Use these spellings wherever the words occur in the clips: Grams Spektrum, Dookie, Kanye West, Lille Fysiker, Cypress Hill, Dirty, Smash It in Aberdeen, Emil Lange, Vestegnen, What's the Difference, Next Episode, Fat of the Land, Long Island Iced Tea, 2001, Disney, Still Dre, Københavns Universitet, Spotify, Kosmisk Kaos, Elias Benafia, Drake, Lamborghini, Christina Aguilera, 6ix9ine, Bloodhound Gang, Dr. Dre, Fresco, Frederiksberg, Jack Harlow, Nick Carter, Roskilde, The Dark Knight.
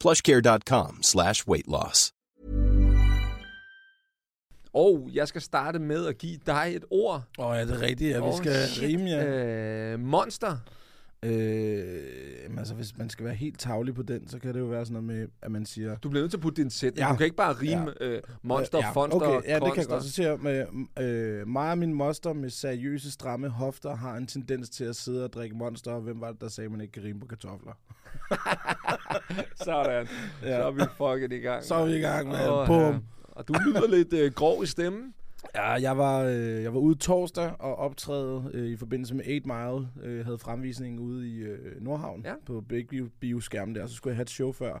plushcare.com/weightloss. Og jeg skal starte med at give dig et ord. Ja, det er rigtigt. Ja. Vi skal rime, ja. Monster. Altså, hvis man skal være helt tavlig på den, så kan det jo være sådan noget med, at man siger... Du bliver nødt til at putte din sætning. Ja. Du kan ikke bare rime monster, fonster, okay, ja, det kan jeg godt. Så siger jeg, mig og min moster med seriøse, stramme hofter har en tendens til at sidde og drikke monster, og hvem var det, der sagde, man ikke kan rime på kartofler? Sådan. Ja. Så er vi fucking i gang. Så er vi i gang, man. Ja. Og du lyder lidt grov i stemmen. Ja, jeg var ude torsdag og optræde i forbindelse med 8 Mile. Havde fremvisningen ude i Nordhavn, ja, på Big Bio-skærmen der, så skulle jeg have et show før.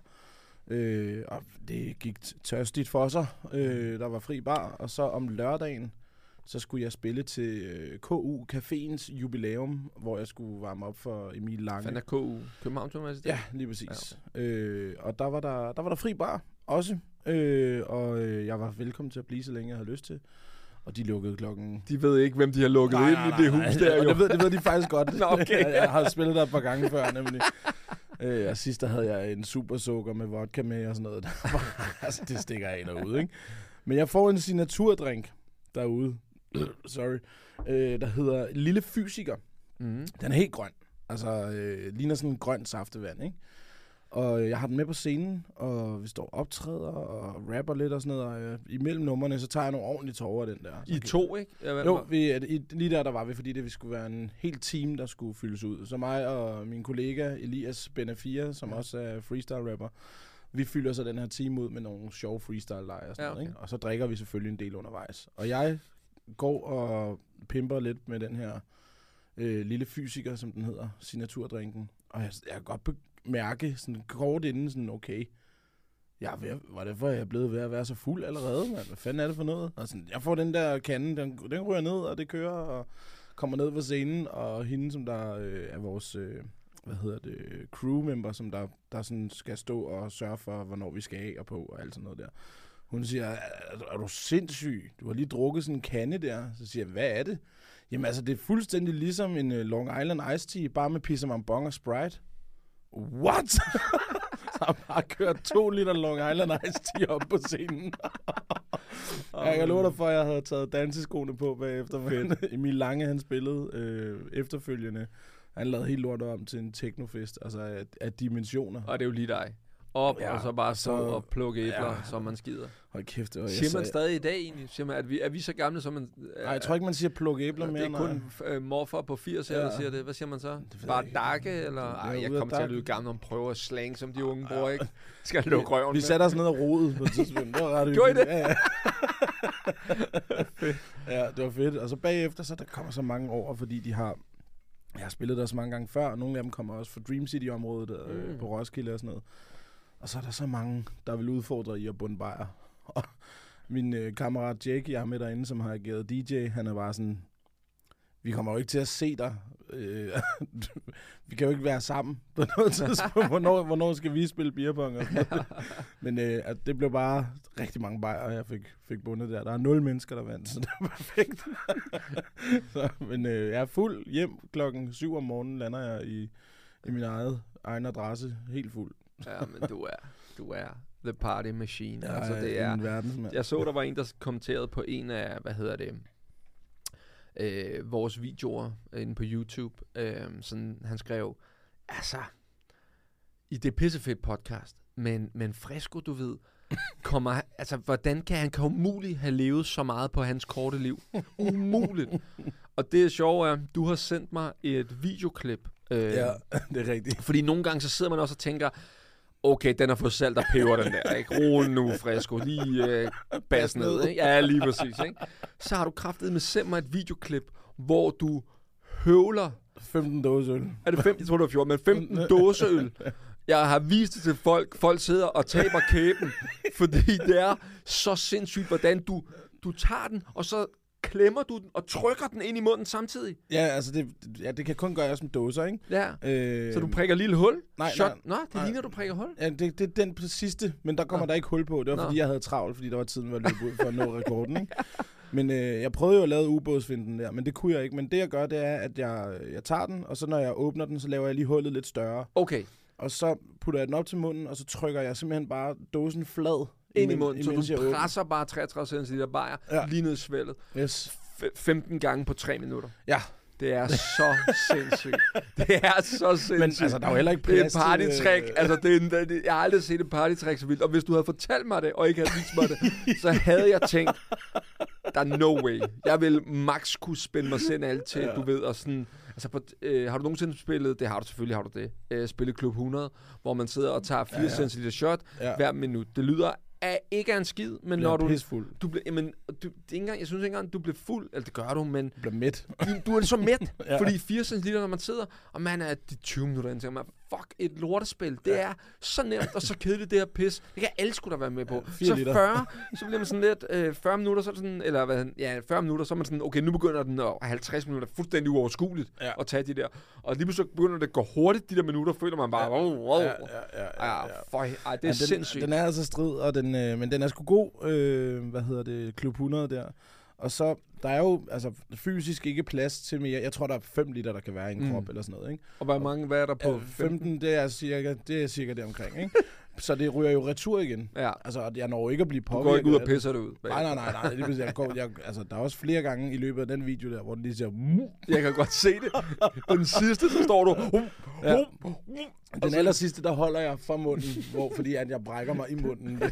Og det gik tørstigt for sig. Der var fri bar, og så om lørdagen, så skulle jeg spille til KU Caféens jubilæum, hvor jeg skulle varme op for Emil Lange. Fandt der KU Københavns Universitet? Ja, lige præcis. Ja. Og der var der fri bar også. Og jeg var velkommen til at blive så længe jeg havde lyst til. Og de lukkede klokken. De ved ikke hvem de har lukket ind i det hus der. Jo. Det ved de faktisk godt. Nå, okay. Jeg har spillet der et par gange før nemlig. Og sidst der havde jeg en supersukker med vodka med og sådan noget. Altså, det stikker af derude, ikke? Men jeg får en signaturdrink derude. Sorry. Der hedder Lille Fysiker. Mm. Den er helt grøn. Altså ligner sådan en grøn saftevand, ikke? Og jeg har den med på scenen, og vi står og optræder og rapper lidt og sådan noget. Og imellem numrene, så tager jeg nogle ordentligt over den der. I to, ikke? Jo, lige der var vi, fordi det skulle være en hel team, der skulle fyldes ud. Så mig og min kollega Elias Benafia, som også er freestyle-rapper, vi fylder så den her team ud med nogle sjove freestyle-lejer og sådan noget, ikke? Og så drikker vi selvfølgelig en del undervejs. Og jeg går og pimper lidt med den her Lille Fysiker, som den hedder, signaturdrinken. Og jeg kan godt mærke sådan kort inden, sådan okay, var det for, jeg er blevet ved at være så fuld allerede, mand? Hvad fanden er det for noget? Og sådan, jeg får den der kande, den ryger ned, og det kører, og kommer ned på scenen, og hende, som der er vores, crewmember, som der sådan skal stå og sørge for, hvornår vi skal af og på, og alt sådan noget der. Hun siger, er du sindssyg? Du har lige drukket sådan en kande der. Så siger jeg, hvad er det? Jamen altså, det er fuldstændig ligesom en Long Island Iced Tea, bare med pissermambong og Sprite. What? Så har bare kørt 2 liter Long Island Iced Tea op på scenen. Jeg kan love dig for, at jeg havde taget danseskoene på bagefter. Emil Lange, han spillede efterfølgende. Han lavede helt lortet om til en technofest, altså af dimensioner. Og det er jo lige dig. Op, ja, og så bare så og plukke æbler, som man skider. Hold kæft. Siger man stadig i dag egentlig? Siger man, er vi så gamle, som man... Nej, jeg tror ikke, man siger plukke æbler mere. Det er kun morfar på 80, eller siger det. Hvad siger man så? Bare dakke, eller... Ej, jeg kommer til at lyde gammel om prøver at slange, som de unge bruger, ikke? Skal jeg lukke røven? Vi satte os ned og rode på et tidspunkt. Det var ret hyggeligt. Gjorde I det? Ja, det var fedt. Og så bagefter, så der kommer så mange over, fordi de har... Jeg har spillet der så mange gange før, og nogle af dem kommer også fra Dream City-området på Roskilde og sådan noget. Og så er der så mange, der vil udfordre i at bunde bajer. Og min kammerat Jake, jeg er med derinde, som har ageret DJ, han er bare sådan, vi kommer jo ikke til at se dig. Vi kan jo ikke være sammen på noget tidspunkt. Hvornår skal vi spille beerpong? Men det blev bare rigtig mange bajer, jeg fik bundet der. Der er 0 mennesker, der vandt, så det er perfekt. Men jeg er fuld hjem 7 om morgenen, lander jeg i min egen adresse, helt fuld. Ja, men du er the party machine. Ja, altså, det er en verdensmand. Jeg så, der var en, der kommenterede på en af, vores videoer inde på YouTube. Sådan, han skrev, altså, i det pissefedt podcast, men Fresco, du ved, kommer, altså hvordan kan han umuligt have levet så meget på hans korte liv? Umuligt. Og det er sjovt, at du har sendt mig et videoklip. Ja, det er rigtigt. Fordi nogle gange så sidder man også og tænker, okay, den har fået salt og peber, den der, ikke? Rolig nu, Fresco, lige bas ned, ikke? Ja, lige præcis, ikke? Så har du kraftedeme sendt mig et videoklip, hvor du høvler 15 dåseøl. Er det 15? Jeg tror, det var 14, men 15 dåseøl. Jeg har vist det til folk. Folk sidder og taber kæben, fordi det er så sindssygt, hvordan du tager den, og så klemmer du den og trykker den ind i munden samtidig. Ja, altså det kan kun gøres med dåser, ikke? Ja. Så du prikker et lille hul? Nej, det ligner, du prikker hul. Ja, det er den sidste, men der kommer der ikke hul på. Det var, fordi jeg havde travlt, fordi der var tiden, hvor jeg løb ud for at nå rekorden, ikke? Men jeg prøvede jo at lave ubådsfinden der, men det kunne jeg ikke. Men det, jeg gør, det er, at jeg tager den, og så når jeg åbner den, så laver jeg lige hullet lidt større. Okay. Og så putter jeg den op til munden, og så trykker jeg simpelthen bare dåsen flad ind i munden, så du presser bare 33 cm bajer lige ned i svældet. Yes. 15 gange på 3 minutter. Ja. Det er så sindssygt. Det er så sindssygt. Men altså, der er jo heller ikke plads til... Det er et partytrick. Altså, jeg har aldrig set et partytrick så vildt. Og hvis du havde fortalt mig det, og ikke havde vist mig det, så havde jeg tænkt, der er no way. Jeg ville max kunne spænde mig selv alt til, du ved, og sådan... Altså, har du nogensinde spillet, det har du selvfølgelig, har du det, spillet Klub 100, hvor man sidder og tager 4 centiliter shot hver minut. Det lyder af ikke af en skid, men når du... Du bliver jamen, jeg synes ikke engang, du bliver fuld, eller det gør du, men... Du bliver mæt. Du er så mæt, fordi 4 centiliter, når man sidder, og man er de 20 minutter ind, så man, fuck, et lortespil, det er så nemt og så kedeligt, det her pis. Det kan alle sgu da være med på. Ja, så 40, så bliver man sådan lidt, 40 minutter, så er sådan, eller hvad, 40 minutter, så er man sådan, okay, nu begynder den at 50 minutter, fuldstændig uoverskueligt at tage de der. Og lige pludselig begynder det at gå hurtigt, de der minutter, føler man bare, Ej, det er sindssygt. Den er altså strid, og men den er sgu god, Klub 100 der. Og så, der er jo altså fysisk ikke plads til mere. Jeg tror, der er 5 liter, der kan være i en krop eller sådan noget, ikke? Og hvad er der på? 15, det er cirka det omkring, ikke? Så det ryger jo retur igen. Ja. Altså, jeg når ikke at blive påvirket. Du går ikke ud og pisser det ud. Nej. Det betyder, der er også flere gange i løbet af den video der, hvor den lige siger... Jeg kan godt se det. Den sidste, så står du... Den aller sidste, der holder jeg fra munden, fordi at jeg brækker mig i munden.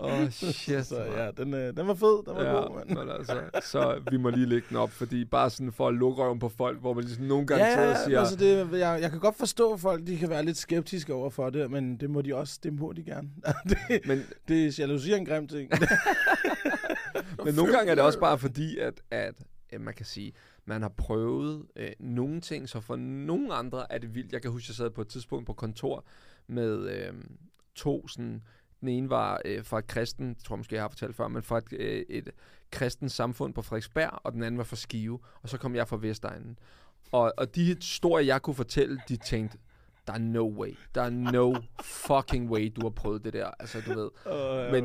Ej, shit. Så ja, den var fed. Den var god, mand. Men altså, så vi må lige lægge den op, fordi bare sådan for at lukke røven på folk, hvor man lige sådan nogle gange siger... Altså jeg kan godt forstå, at folk de kan være lidt skeptiske overfor det, men det må de også, det må de gerne. Men det er jalousi en grim ting. Men nogle gange er det også bare fordi, at man kan sige, man har prøvet nogle ting, så for nogle andre er det vildt. Jeg kan huske, jeg sad på et tidspunkt på kontor med 2 sådan... Den ene var fra et kristen, tror jeg måske, jeg har fortalt før, men fra et kristent samfund på Frederiksberg, og den anden var fra Skive, og så kom jeg fra Vestegnen. Og de historier, jeg kunne fortælle, de tænkte, der er no way. Der er no fucking way, du har prøvet det der. Altså, du ved.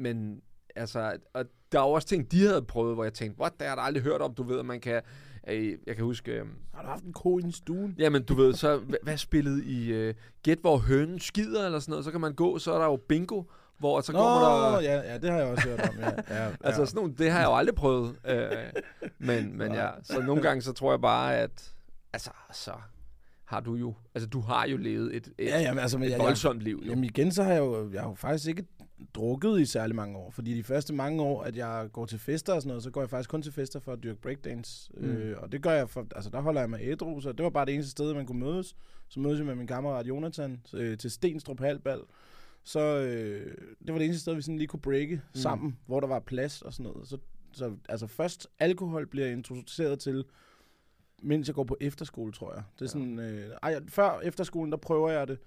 Men altså, og der var også ting, de havde prøvet, hvor jeg tænkte, what, der har jeg aldrig hørt om, du ved, at man kan... Jeg kan huske... Har du haft en ko i din stue? Jamen, du ved, så hvad spillede I? Gæt, hvor hønen skider eller sådan noget, så kan man gå, så er der jo bingo, hvor så kommer der... Ja, det har jeg også hørt om, ja. Altså sådan nogle, det har jeg jo aldrig prøvet. Men ja, så nogle gange, så tror jeg bare, at... Altså, så... du har jo levet et voldsomt liv. Jo. Jamen igen, så har jeg jo faktisk ikke drukket i særlig mange år, fordi de første mange år, at jeg går til fester og sådan noget, så går jeg faktisk kun til fester for at dyrke breakdance, og det gør jeg, der holder jeg mig ædru, så det var bare det eneste sted, man kunne mødes. Så mødes jeg med min kammerat Jonathan til Stenstrup Halbal, så det var det eneste sted, vi sådan lige kunne breake sammen, hvor der var plads og sådan noget. Så altså først alkohol bliver introduceret til, mens jeg går på efterskole, tror jeg. Det er sådan, før efterskolen, der prøver jeg det.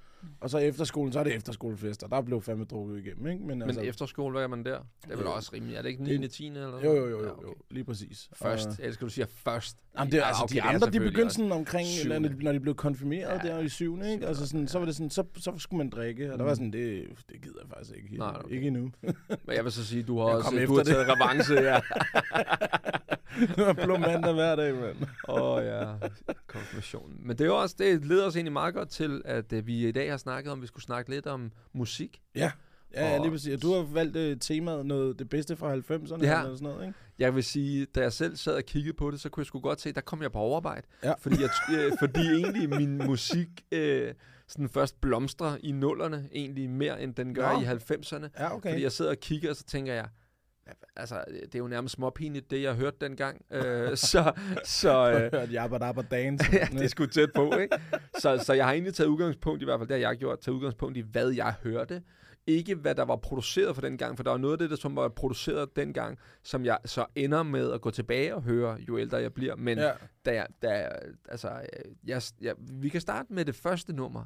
Og så efterskolen, så er det efterskolefester. Der blev fandme drukket igennem, ikke? Men efterskole, hvad gør man der? Det er vel også rimeligt. Er det ikke 9. 10. eller noget? Jo, lige præcis. Først, eller skal du sige først? Jamen, det er, altså, okay, de andre, de begyndte sådan omkring, når de blev konfirmeret der i 7. ikke? Altså sådan, så var det sådan, så skulle man drikke. Og der var sådan, det gider jeg faktisk ikke. Nej, okay. Ikke endnu. Men jeg vil så sige, du har også taget revanche, ja. Blå mandag hver dag, mand. Konfirmationen. Men det leder os egentlig meget godt til, at vi i dag har snakket om, vi skulle snakke lidt om musik. Ja, lige præcis. Du har valgt temaet noget det bedste fra 90'erne eller sådan noget, ikke? Jeg vil sige, da jeg selv sad og kiggede på det, så kunne jeg sgu godt se, der kom jeg på overarbejde. Fordi egentlig min musik sådan først blomstrer i nullerne egentlig mere, end den gør i 90'erne. Ja, okay. Fordi jeg sidder og kigger, og så tænker jeg, altså, det er jo nærmest småpinligt, det jeg hørte dengang. Jeg arbejder på dagen. Det er sgu tæt på, ikke? Så jeg har egentlig taget udgangspunkt, i hvert fald det jeg har gjort, taget udgangspunkt i, hvad jeg hørte. Ikke hvad der var produceret for dengang, for der var noget af det, der som var produceret dengang, som jeg så ender med at gå tilbage og høre, jo ældre jeg bliver. Men vi kan starte med det første nummer,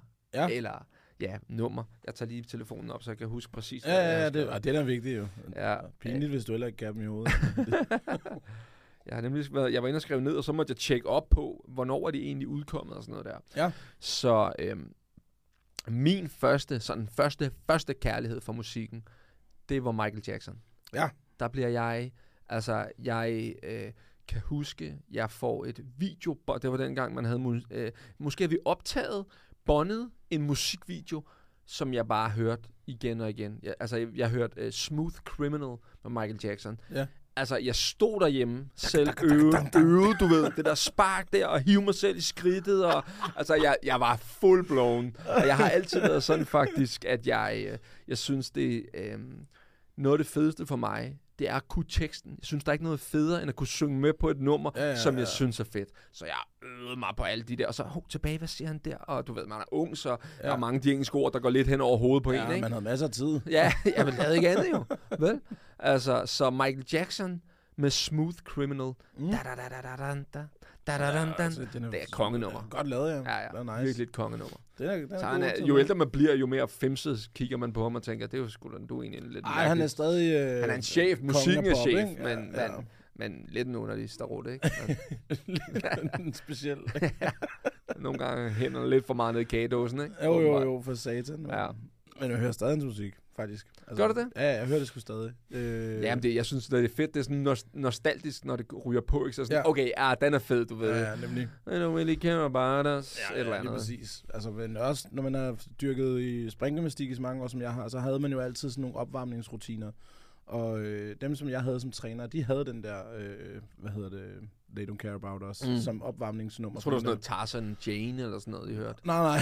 eller... Ja, nummer. Jeg tager lige telefonen op, så jeg kan huske præcis. Det er da vigtigt jo. Ja. Pinligt, hvis du heller ikke gav dem i hovedet. Jeg var inde og skrev ned, og så måtte jeg tjekke op på, hvornår er det egentlig udkommet og sådan noget der. Ja. Så min første kærlighed for musikken, det var Michael Jackson. Ja. Der bliver jeg kan huske, jeg får et video, det var dengang man havde, måske har vi optaget, båndet en musikvideo, som jeg bare hørte igen og igen. Jeg hørte Smooth Criminal med Michael Jackson. Ja. Altså, jeg stod derhjemme, selv øvede, du ved, det der spark der, og hive mig selv i skridtet, og altså, jeg var full blown. Og jeg har altid været sådan faktisk, at jeg synes, det noget af det fedeste for mig, det er at kunne teksten. Jeg synes, der er ikke noget federe, end at kunne synge med på et nummer, som jeg synes er fedt. Så jeg øvede mig på alle de der, og så tilbage, hvad siger han der? Og du ved, man er ung, så der er mange de engelske ord, der går lidt hen over hovedet på en, ikke? Ja, man havde masser af tid. Ja, men lavede ikke andet jo, vel? Altså, så Michael Jackson med Smooth Criminal. Det er et kongenummer. Godt lavet, ja. Det er virkelig et kongenummer. Jo ældre man bliver, jo mere femset kigger man på ham og tænker, det er jo sgu da du egentlig lidt... Nej, han er stadig... Han er en chef, musikken er chef, men lidt en underlig starot, ikke? Lidt speciel. Nogle gange hænder lidt for meget ned i kagedåsen, ikke? Jo, for satan. Ja. Men jeg hører stadig hans musik, faktisk. Altså, gør du det? Ja, jeg hører det sgu stadig. Jamen, jeg synes, det er fedt. Det er sådan nostalgisk, når det ryger på, ikke? Så sådan, den er fed, du ved. Ja, nemlig. I don't really care about us. Ja, lige præcis. Altså, men også, når man har dyrket i springgymnastik i så mange år, som jeg har, så havde man jo altid sådan nogle opvarmningsrutiner. Og dem, som jeg havde som træner, de havde den der, They Don't Care About Us, som opvarmningsnummer. Jeg tror, det var sådan noget Tarzan Jane eller sådan noget, I hørte. Nej.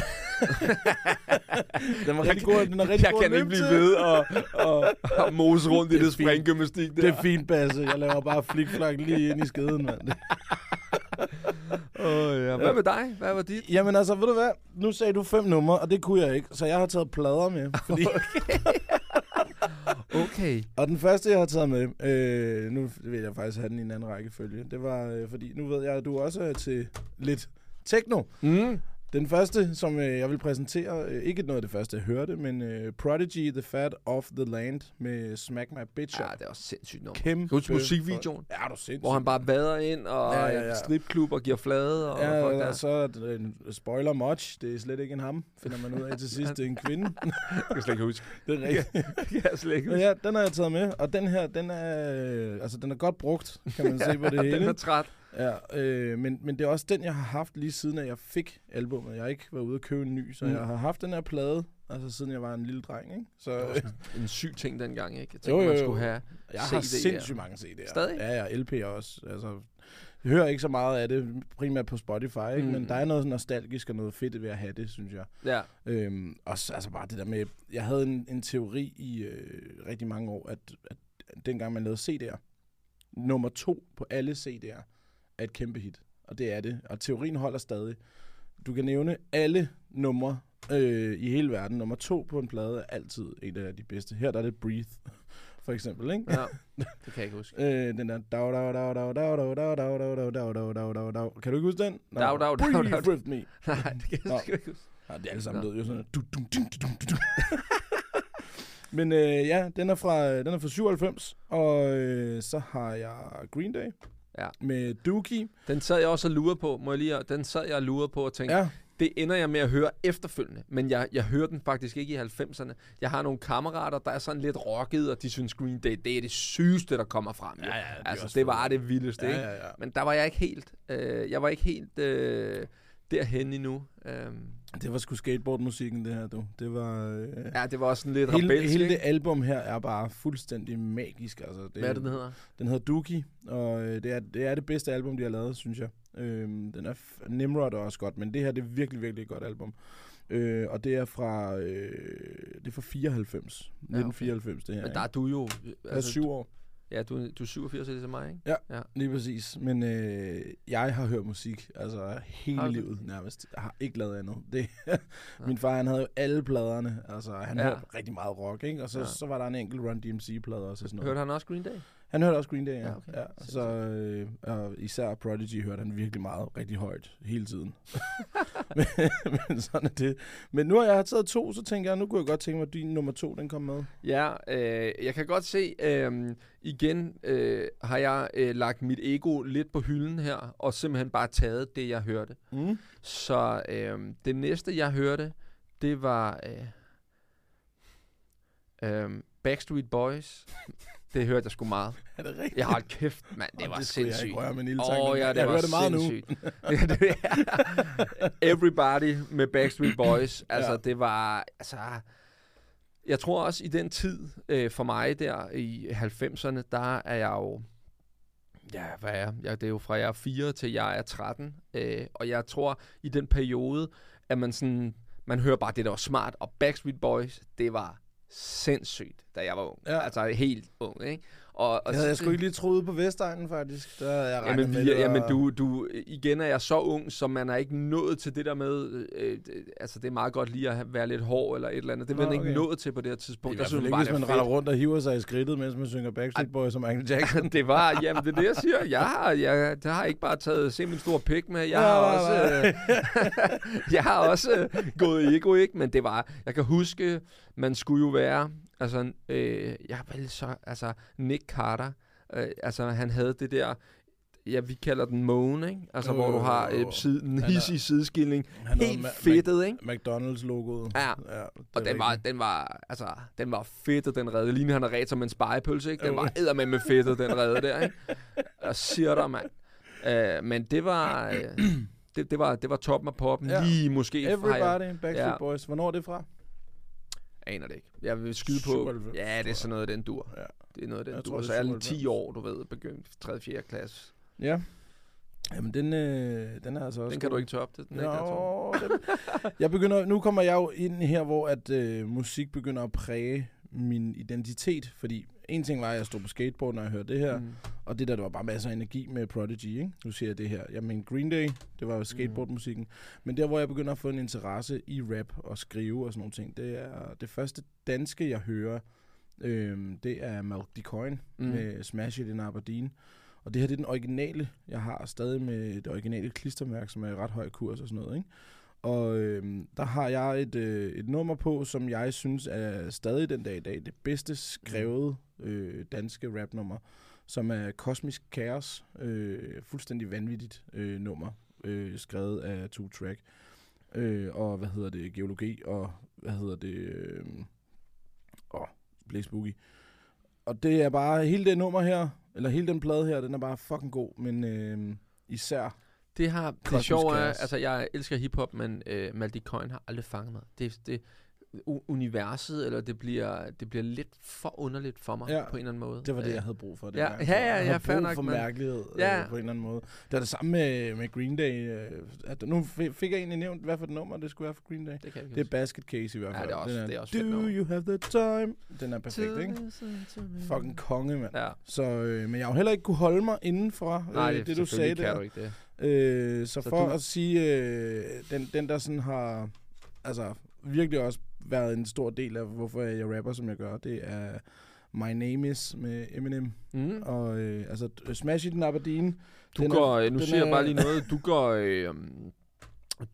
Den var rigtig god. Jeg kan ikke blive ved og mose rundt i det springgymnastik der. Det er fint, Basse. Jeg laver bare flikflak lige ind i skeden, mand. Hvad med dig? Hvad var dit? Jamen altså, ved du hvad? Nu sagde du 5 numre, og det kunne jeg ikke. Så jeg har taget plader med. Fordi... Okay. Og den første, jeg har taget med, nu vil jeg faktisk have den i en anden rækkefølge, det var, fordi nu ved jeg, at du også er til lidt techno. Mm. Den første, som jeg vil præsentere, ikke noget af det første, jeg hørte, men Prodigy, The Fat of the Land med Smack My Bitch Up. Ja, det er også sindssygt nummer. Kæmpe. Kan du huske musikvideoen? Ja, det er sindssygt. Hvor han bare vader ind og stripklub og giver flade. Og så spoiler much. Det er slet ikke en ham, finder man ud af til sidst. Det er en kvinde. Jeg kan slet ikke huske. Det er rigtigt. Ja, den har jeg taget med. Og den her, den er godt brugt, kan man se på det hele. Den er træt. Ja, men det er også den, jeg har haft lige siden, at jeg fik albumet. Jeg har ikke været ude at købe en ny, så jeg har haft den her plade, altså siden jeg var en lille dreng, ikke? Så det var en syg ting dengang, ikke? Jeg tænkte, man skulle have CD'er. Jeg har sindssygt mange CD'er. Stadig? Ja, LP'er også. Altså, jeg hører ikke så meget af det, primært på Spotify, ikke? Men der er noget nostalgisk og noget fedt ved at have det, synes jeg. Ja. Også altså bare det der med, jeg havde en teori i rigtig mange år, at dengang man lavede CD'er, nummer 2 på alle CD'er, er et kæmpe hit, og det er det. Og teorien holder stadig. Du kan nævne alle numre i hele verden. Nummer 2 på en plade er altid et af de bedste. Her der er det Breathe, for eksempel, ikke? Ja, det kan jeg ikke huske. Den der... Kan du ikke huske den? Breathe with me. Nej, det kan jeg ikke huske. Det er alle sammen døde jo sådan... Men den er fra 97, og så har jeg Green Day. Ja. Med Dookie. Den sad jeg også og lurede på, og tænkte, det ender jeg med at høre efterfølgende. Men jeg hører den faktisk ikke i 90'erne. Jeg har nogle kammerater, der er sådan lidt rocket, og de synes Green Day, det er det sygeste, der kommer frem. Ja. Det var det vildeste, ikke? Men der var jeg ikke helt, derhen endnu. Det var sgu skateboardmusikken, det her, du. Det var... det var også sådan lidt rebelsk. Hele det album her er bare fuldstændig magisk. Altså, hvad er det, den hedder? Den hedder Dookie, og det er det bedste album, de har lavet, synes jeg. Den er Nimrod er også godt, men det her, det er virkelig, virkelig et godt album. Og det er fra det er fra 94. Ja, okay. 1994 det her. Men der er du jo altså, er 7 år. Ja, du er 87 ligesom mig, ikke? Ja, ja, lige præcis. Men jeg har hørt musik altså hele livet nærmest. Jeg har ikke lavet andet. Det, min far, han havde jo alle pladerne. Altså, han hørte rigtig meget rock, ikke? Og så var der en enkelt Run DMC-plade og sådan noget. Hørte han også Green Day? Han hørte også Green Day, ja. Ja, okay. Ja, så og især Prodigy hørte han virkelig meget, rigtig højt, hele tiden. men sådan er det. Men nu har jeg taget 2, så tænker jeg, nu kunne jeg godt tænke mig, at din nummer 2, den kom med. Ja, jeg kan godt se, igen har jeg lagt mit ego lidt på hylden her, og simpelthen bare taget det, jeg hørte. Mm. Så det næste, jeg hørte, det var Backstreet Boys. Det hørte jeg sgu meget. Er det rigtigt? Jeg har kæft, mand. Det var sindssygt. Jeg hører det meget sindssygt nu. Everybody med Backstreet Boys. Altså, det var... Altså, jeg tror også, i den tid for mig der i 90'erne, der er jeg jo... Ja, hvad er jeg? Det er jo fra jeg er 4 til jeg er 13. Og jeg tror, i den periode, at man sådan... Man hører bare det, der var smart. Og Backstreet Boys, det var... sindssygt, da jeg var ung. Ja. Altså helt ung, ikke? Og jeg havde sgu ikke lige troet på Vestegnen, faktisk. Der havde jeg regnet med det. Jamen, igen er jeg så ung, så man er ikke nået til det der med... altså, det er meget godt lige at være lidt hård eller et eller andet. Det er man ikke nået til på det her tidspunkt. Det er i hvert fald ikke, hvis man retter rundt og hiver sig i skridtet, mens man synger Backstreet Boys som Michael Jackson. Det var... Jamen, det er det, jeg siger. Jeg har ikke bare taget se min store pik med. Jeg har også gået ego, ikke? Men det var... Jeg kan huske, man skulle jo være... Altså, Nick Carter, han havde det der, vi kalder den måne, ikke? Altså, hvor du har en hissig sideskilling, helt fedtet, ikke? McDonald's-logoet. Ja, og den var fedtet, den redde. Lignede han har ret som en spejepølse, ikke? Den var eddermame med fedtet, den redde der, ikke? Og siger der, mand. Men det var, det var toppen af poppen, lige måske. Everybody, Backstreet Boys. Hvornår er det fra? Aner det ikke. Jeg vil skyde på... Ja, det er sådan noget, den dur. Ja. Det er noget, den dur. Så er den 10 år, du ved, begyndt 3. 4. klasse. Ja. Jamen, den er altså også... Den kan du ikke toppe det. Jeg begynder... Nu kommer jeg jo ind her, hvor at musik begynder at præge min identitet, fordi en ting var, at jeg stod på skateboard, når jeg hørte det her, og det var bare masser af energi med Prodigy, ikke? Nu siger jeg det her. Jeg mener Green Day, det var jo skateboardmusikken, men der, hvor jeg begynder at få en interesse i rap og skrive og sådan nogle ting, det er det første danske, jeg hører, det er Malk de Koijn med Smash It in Aberdeen, og det her, det er den originale, jeg har stadig med det originale klistermærke, som er i ret høj kurs og sådan noget, ikke? Og der har jeg et nummer på, som jeg synes er stadig den dag i dag det bedste skrevet danske rapnummer, som er Kosmisk Kaos, fuldstændig vanvittigt nummer, skrevet af 2Track, og Geologi, og Blaze Boogie. Og det er bare, hele det nummer her, eller hele den plade her, den er bare fucking god, men især... Det sjove er, altså jeg elsker hiphop, men Malk de Koijn har aldrig fanget mig. Det universet, eller det bliver lidt for underligt for mig, på en eller anden måde. Det var det, jeg havde brug for. Jeg havde brug for mærkelighed, på en eller anden måde. Det var det samme med Green Day. Nu fik jeg egentlig nævnt, hvad for et nummer det skulle være for Green Day. Det er Basket Case i hvert fald. Ja, det er også fedt nummer. Do you have the time? Den er perfekt, ikke? Fucking konge, mand. Ja. Så, men jeg har jo heller ikke kunne holde mig inden for det, du sagde der. Nej, selvfølgelig kan du ikke det. Så for at sige, den der sådan har altså virkelig også været en stor del af, hvorfor jeg rapper, som jeg gør, det er My Name Is med Eminem. Og altså Smash It in Aberdeen.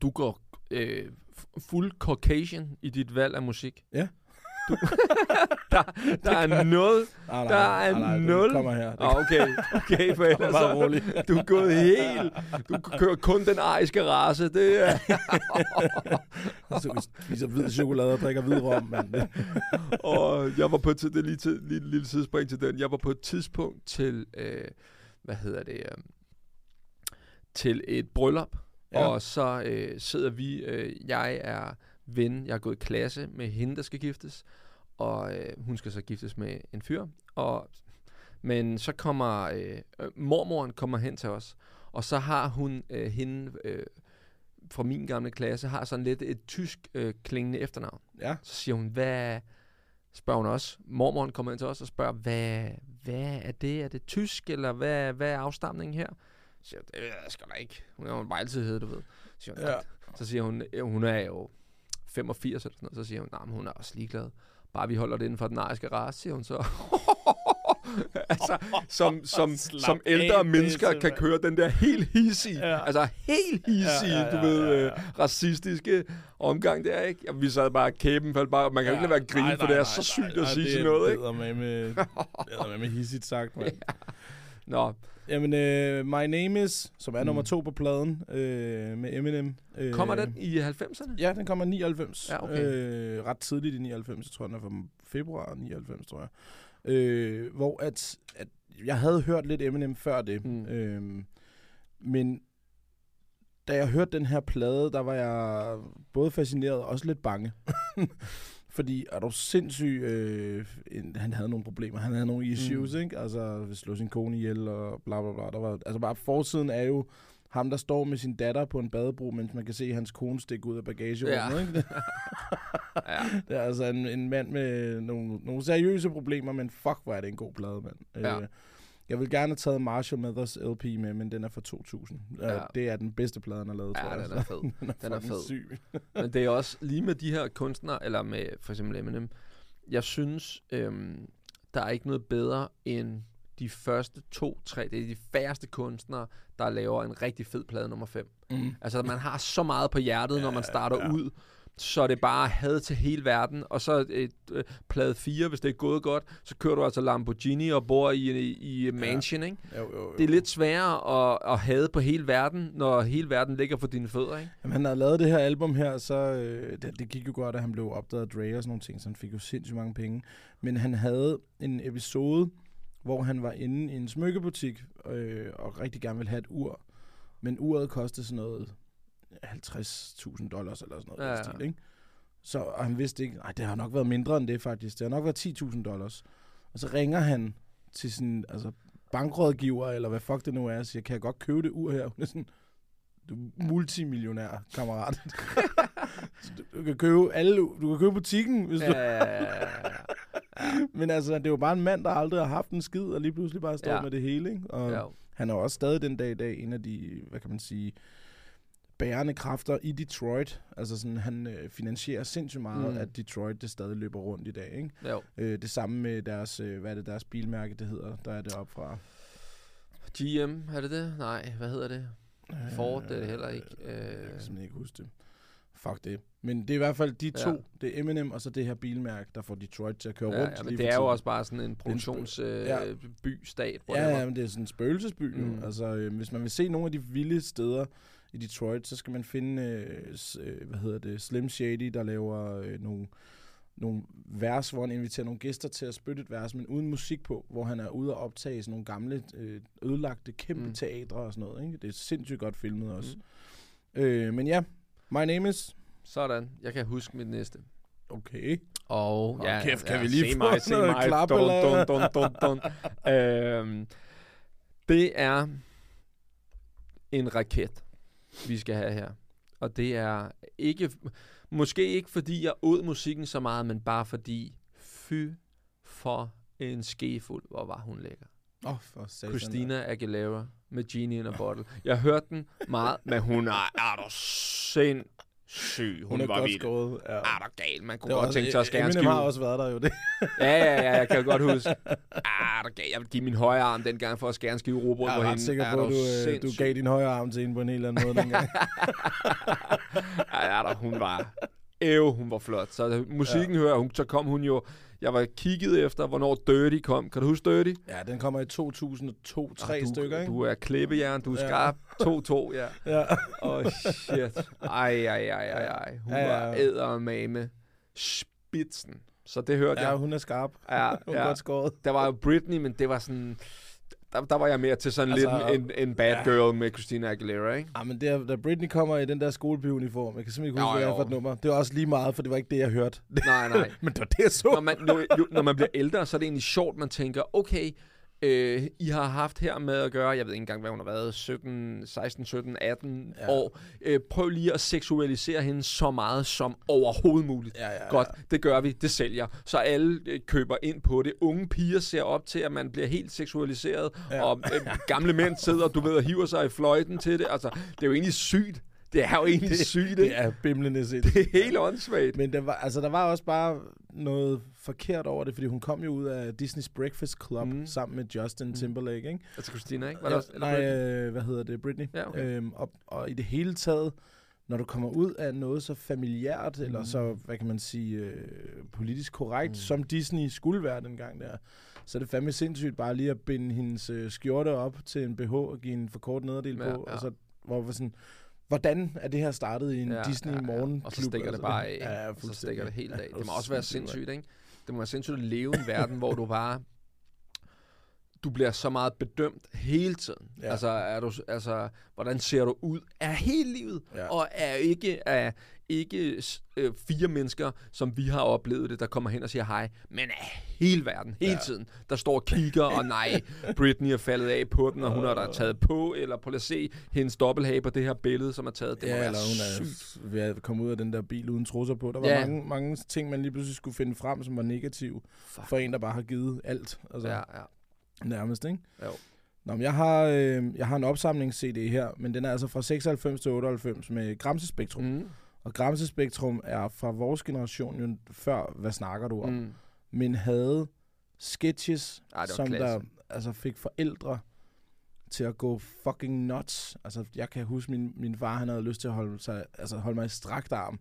Du går fuld Caucasian i dit valg af musik. Ja. Der er nul. Det kommer her. Okay, for ellers bare rolig. Du er gået helt... Du kører kun den ariske race, det er... Så vi spiser hvid chokolade og drikker hvid rom, mand. Og jeg var på til det lille tidsspring til den. Jeg var på et tidspunkt til... til et bryllup. Ja. Og så sidder vi... jeg er... ven, jeg er gået i klasse med hende, der skal giftes, og hun skal så giftes med en fyr, men så kommer mormoren hen til os, og så har hun hende fra min gamle klasse har sådan lidt et tysk klingende efternavn. Ja. Så siger hun, hvad... Spørger hun også. Mormoren kommer ind til os og spørger, hvad er det? Er det tysk, eller hvad er afstamningen her? Så siger hun, det skal der ikke. Hun er jo bare altid hedder, du ved. Så siger hun, ja. Så siger hun, hun er jo 85 eller sådan noget. Så siger hun, nej, hun er også ligeglad. Bare vi holder det inden for den ariske race, siger hun så. Altså, som ældre mennesker kan køre den der helt hissige, ja. Altså helt hissige, du ved, racistiske omgang der, ikke? Og vi sad bare, kæben faldt bare, man kan ikke lade være grine, for det er så sygt at sige sådan noget, ikke? Det er med hissigt sagt, mand. Ja. Nå. Jamen, My Name Is, som er nummer 2 på pladen med Eminem. Kommer den i 90'erne? Ja, den kommer i 99. Ja, okay. Ret tidligt i 99, jeg tror, den er fra februar 99, tror jeg. Hvor at jeg havde hørt lidt Eminem før det, men da jeg hørte den her plade, der var jeg både fascineret og også lidt bange, fordi er du sindssyg, han havde nogle problemer, han havde nogle issues, ikke? Altså slå sin kone ihjel og bla bla bla, der var, altså bare forsiden er jo ham, der står med sin datter på en badebro, mens man kan se hans kone stikke ud af bagagerummet, ikke? Ja. Det er altså en mand med nogle seriøse problemer, men fuck, hvor er det en god plade, mand. Ja. Jeg vil gerne have taget Marshall Mathers LP med, men den er fra 2000. Ja. Det er den bedste plade, han har lavet, tror jeg. Ja, den er fed. den er fed. Syg. Men det er også lige med de her kunstnere, eller med for eksempel Eminem, jeg synes, der er ikke noget bedre end de første 2-3, det er de færreste kunstnere, der laver en rigtig fed plade nummer 5. Altså, man har så meget på hjertet, når man starter ud, så det bare had til hele verden. Og så plade 4, hvis det er gået godt, så kører du altså Lamborghini og bor i mansion, ikke? Jo. Det er lidt sværere at hade på hele verden, når hele verden ligger for dine fødder, ikke? Jamen, han har lavet det her album her, så det gik jo godt, at han blev opdaget af Drake og sådan nogle ting, så han fik jo sindssygt mange penge. Men han havde en episode, hvor han var inde i en smykkebutik og rigtig gerne ville have et ur. Men uret kostede sådan noget $50,000 eller sådan noget. Ja. Stil, ikke? Så og han vidste ikke, nej, det har nok været mindre end det faktisk. Det har nok været $10,000. Og så ringer han til sin bankrådgiver, eller hvad fuck det nu er, og siger, kan jeg godt købe det ur her? Hun er sådan, du er multimillionær, kammerat. Du kan købe butikken, hvis du... Men altså, det er jo bare en mand, der aldrig har haft en skid, og lige pludselig bare står med det hele, ikke? Og han er også stadig den dag i dag en af de, hvad kan man sige, bærende kræfter i Detroit. Altså sådan, han finansierer sindssygt meget, at Detroit, det stadig løber rundt i dag, ikke? Det samme med deres, deres bilmærke, det hedder, der er det op fra. GM, er det det? Nej, hvad hedder det? Ford, det er det heller ikke. Jeg kan simpelthen ikke huske det. Fuck det. Men det er i hvert fald de to, det er Eminem og så det her bilmærke, der får Detroit til at køre rundt. Ja, men det er jo også bare sådan en produktionsby-stat. Men det er sådan en spøgelsesby. Altså, hvis man vil se nogle af de vilde steder i Detroit, så skal man finde, Slim Shady, der laver nogle vers, hvor han inviterer nogle gæster til at spytte et vers, men uden musik på, hvor han er ude og optage sådan nogle gamle, ødelagte, kæmpe teatre og sådan noget, ikke? Det er sindssygt godt filmet også. Men ja, My Name Is... Sådan, jeg kan huske mit næste. Okay. Og kæft, kan vi lige se mig, klap eller... Dun. Det er en raket, vi skal have her. Og det er ikke... Måske ikke, fordi jeg åd musikken så meget, men bare fordi... Fy for en skefuld, hvor var hun lækker. Christina Aguilera med Genie in a Bottle. Jeg hørte den meget, men hun er der sind... Syg, hun var vildt. Der galt, man kunne godt tænke sig at skære en skive. Eminem har også været der jo, det. Ja, jeg kan jo godt huske. Der galt, jeg ville give min højre arm dengang for at skære en skive rugbrød på hende. Jeg er ret sikker på, at du gav din højre arm til hende på en helt anden måde dengang. Hun var flot. Så musikken hører hun, så kom hun jo... Jeg var kigget efter, hvornår Dirty kom. Kan du huske Dirty? Ja, den kommer i 2002, 3 stykker, ikke? Du er klippejern, du er skarp. 2-2, ja. Shit. Ej. Hun var eddermame spidsen. Så det hørte jeg. Ja, hun er skarp. Hun er godt skåret. Der var jo Britney, men det var sådan... Der var jeg mere til sådan lidt en bad girl med Christina Aguilera, ikke? Ja, men da Britney kommer i den der skolepyuniform, jeg kan simpelthen ikke huske, hvad jeg er for et nummer. Det var også lige meget, for det var ikke det, jeg hørte. Nej. Men det var det, jeg så. Når man bliver ældre, så er det egentlig sjovt, man tænker, okay, I har haft her med at gøre, jeg ved ikke engang, hvad hun har været, 17, 16, 17, 18 år. Prøv lige at seksualisere hende så meget som overhovedet muligt. Ja. Godt, det gør vi, det sælger. Så alle køber ind på det. Unge piger ser op til, at man bliver helt seksualiseret, og gamle mænd sidder, du ved, og hiver sig i fløjten til det. Altså, det er jo egentlig sygt. Det er jo egentlig sygt, ikke? Det er bimlende set. Det er helt åndssvagt. Men der var også bare noget forkert over det, fordi hun kom jo ud af Disney's Breakfast Club sammen med Justin Timberlake, ikke? Altså Christina, ikke? Var det også, hvad hedder det? Britney. Ja, okay. Og i det hele taget, når du kommer ud af noget så familiært, eller så, hvad kan man sige, politisk korrekt, som Disney skulle være dengang der, så er det fandme sindssygt bare lige at binde hendes skjorte op til en BH og give en for kort nederdel på, og så var sådan... Hvordan er det her startet i en Disney-morgenklub? Og så stikker det bare af. Ja, så stikker det helt af. Det må også være sindssygt, ikke? Det må være sindssygt at leve i en verden, hvor du bare... Du bliver så meget bedømt hele tiden. Ja. Altså, hvordan ser du ud af hele livet? Ja. Og er ikke af... Ikke fire mennesker, som vi har oplevet det, der kommer hen og siger hej, men af hele verden, hele tiden, der står og kigger, og nej, Britney er faldet af på den, og hun er der taget på, eller prøv at se hendes dobbelthage på det her billede, som er taget. Det må være sygt. Hun er ved at komme ud af den der bil uden trusser på. Der var mange ting, man lige pludselig skulle finde frem, som var negative for en, der bare har givet alt. Altså, nærmest, ikke? Jo. Nå, men jeg har en opsamlings-CD her, men den er altså fra 96 til 98 med Grams Spektrum. Og Grams Spektrum er fra vores generation jo før, hvad snakker du om? Men havde sketches, som klasse. Der altså fik forældre til at gå fucking nuts. Altså, jeg kan huske, min far, han havde lyst til at holde mig i strakt arm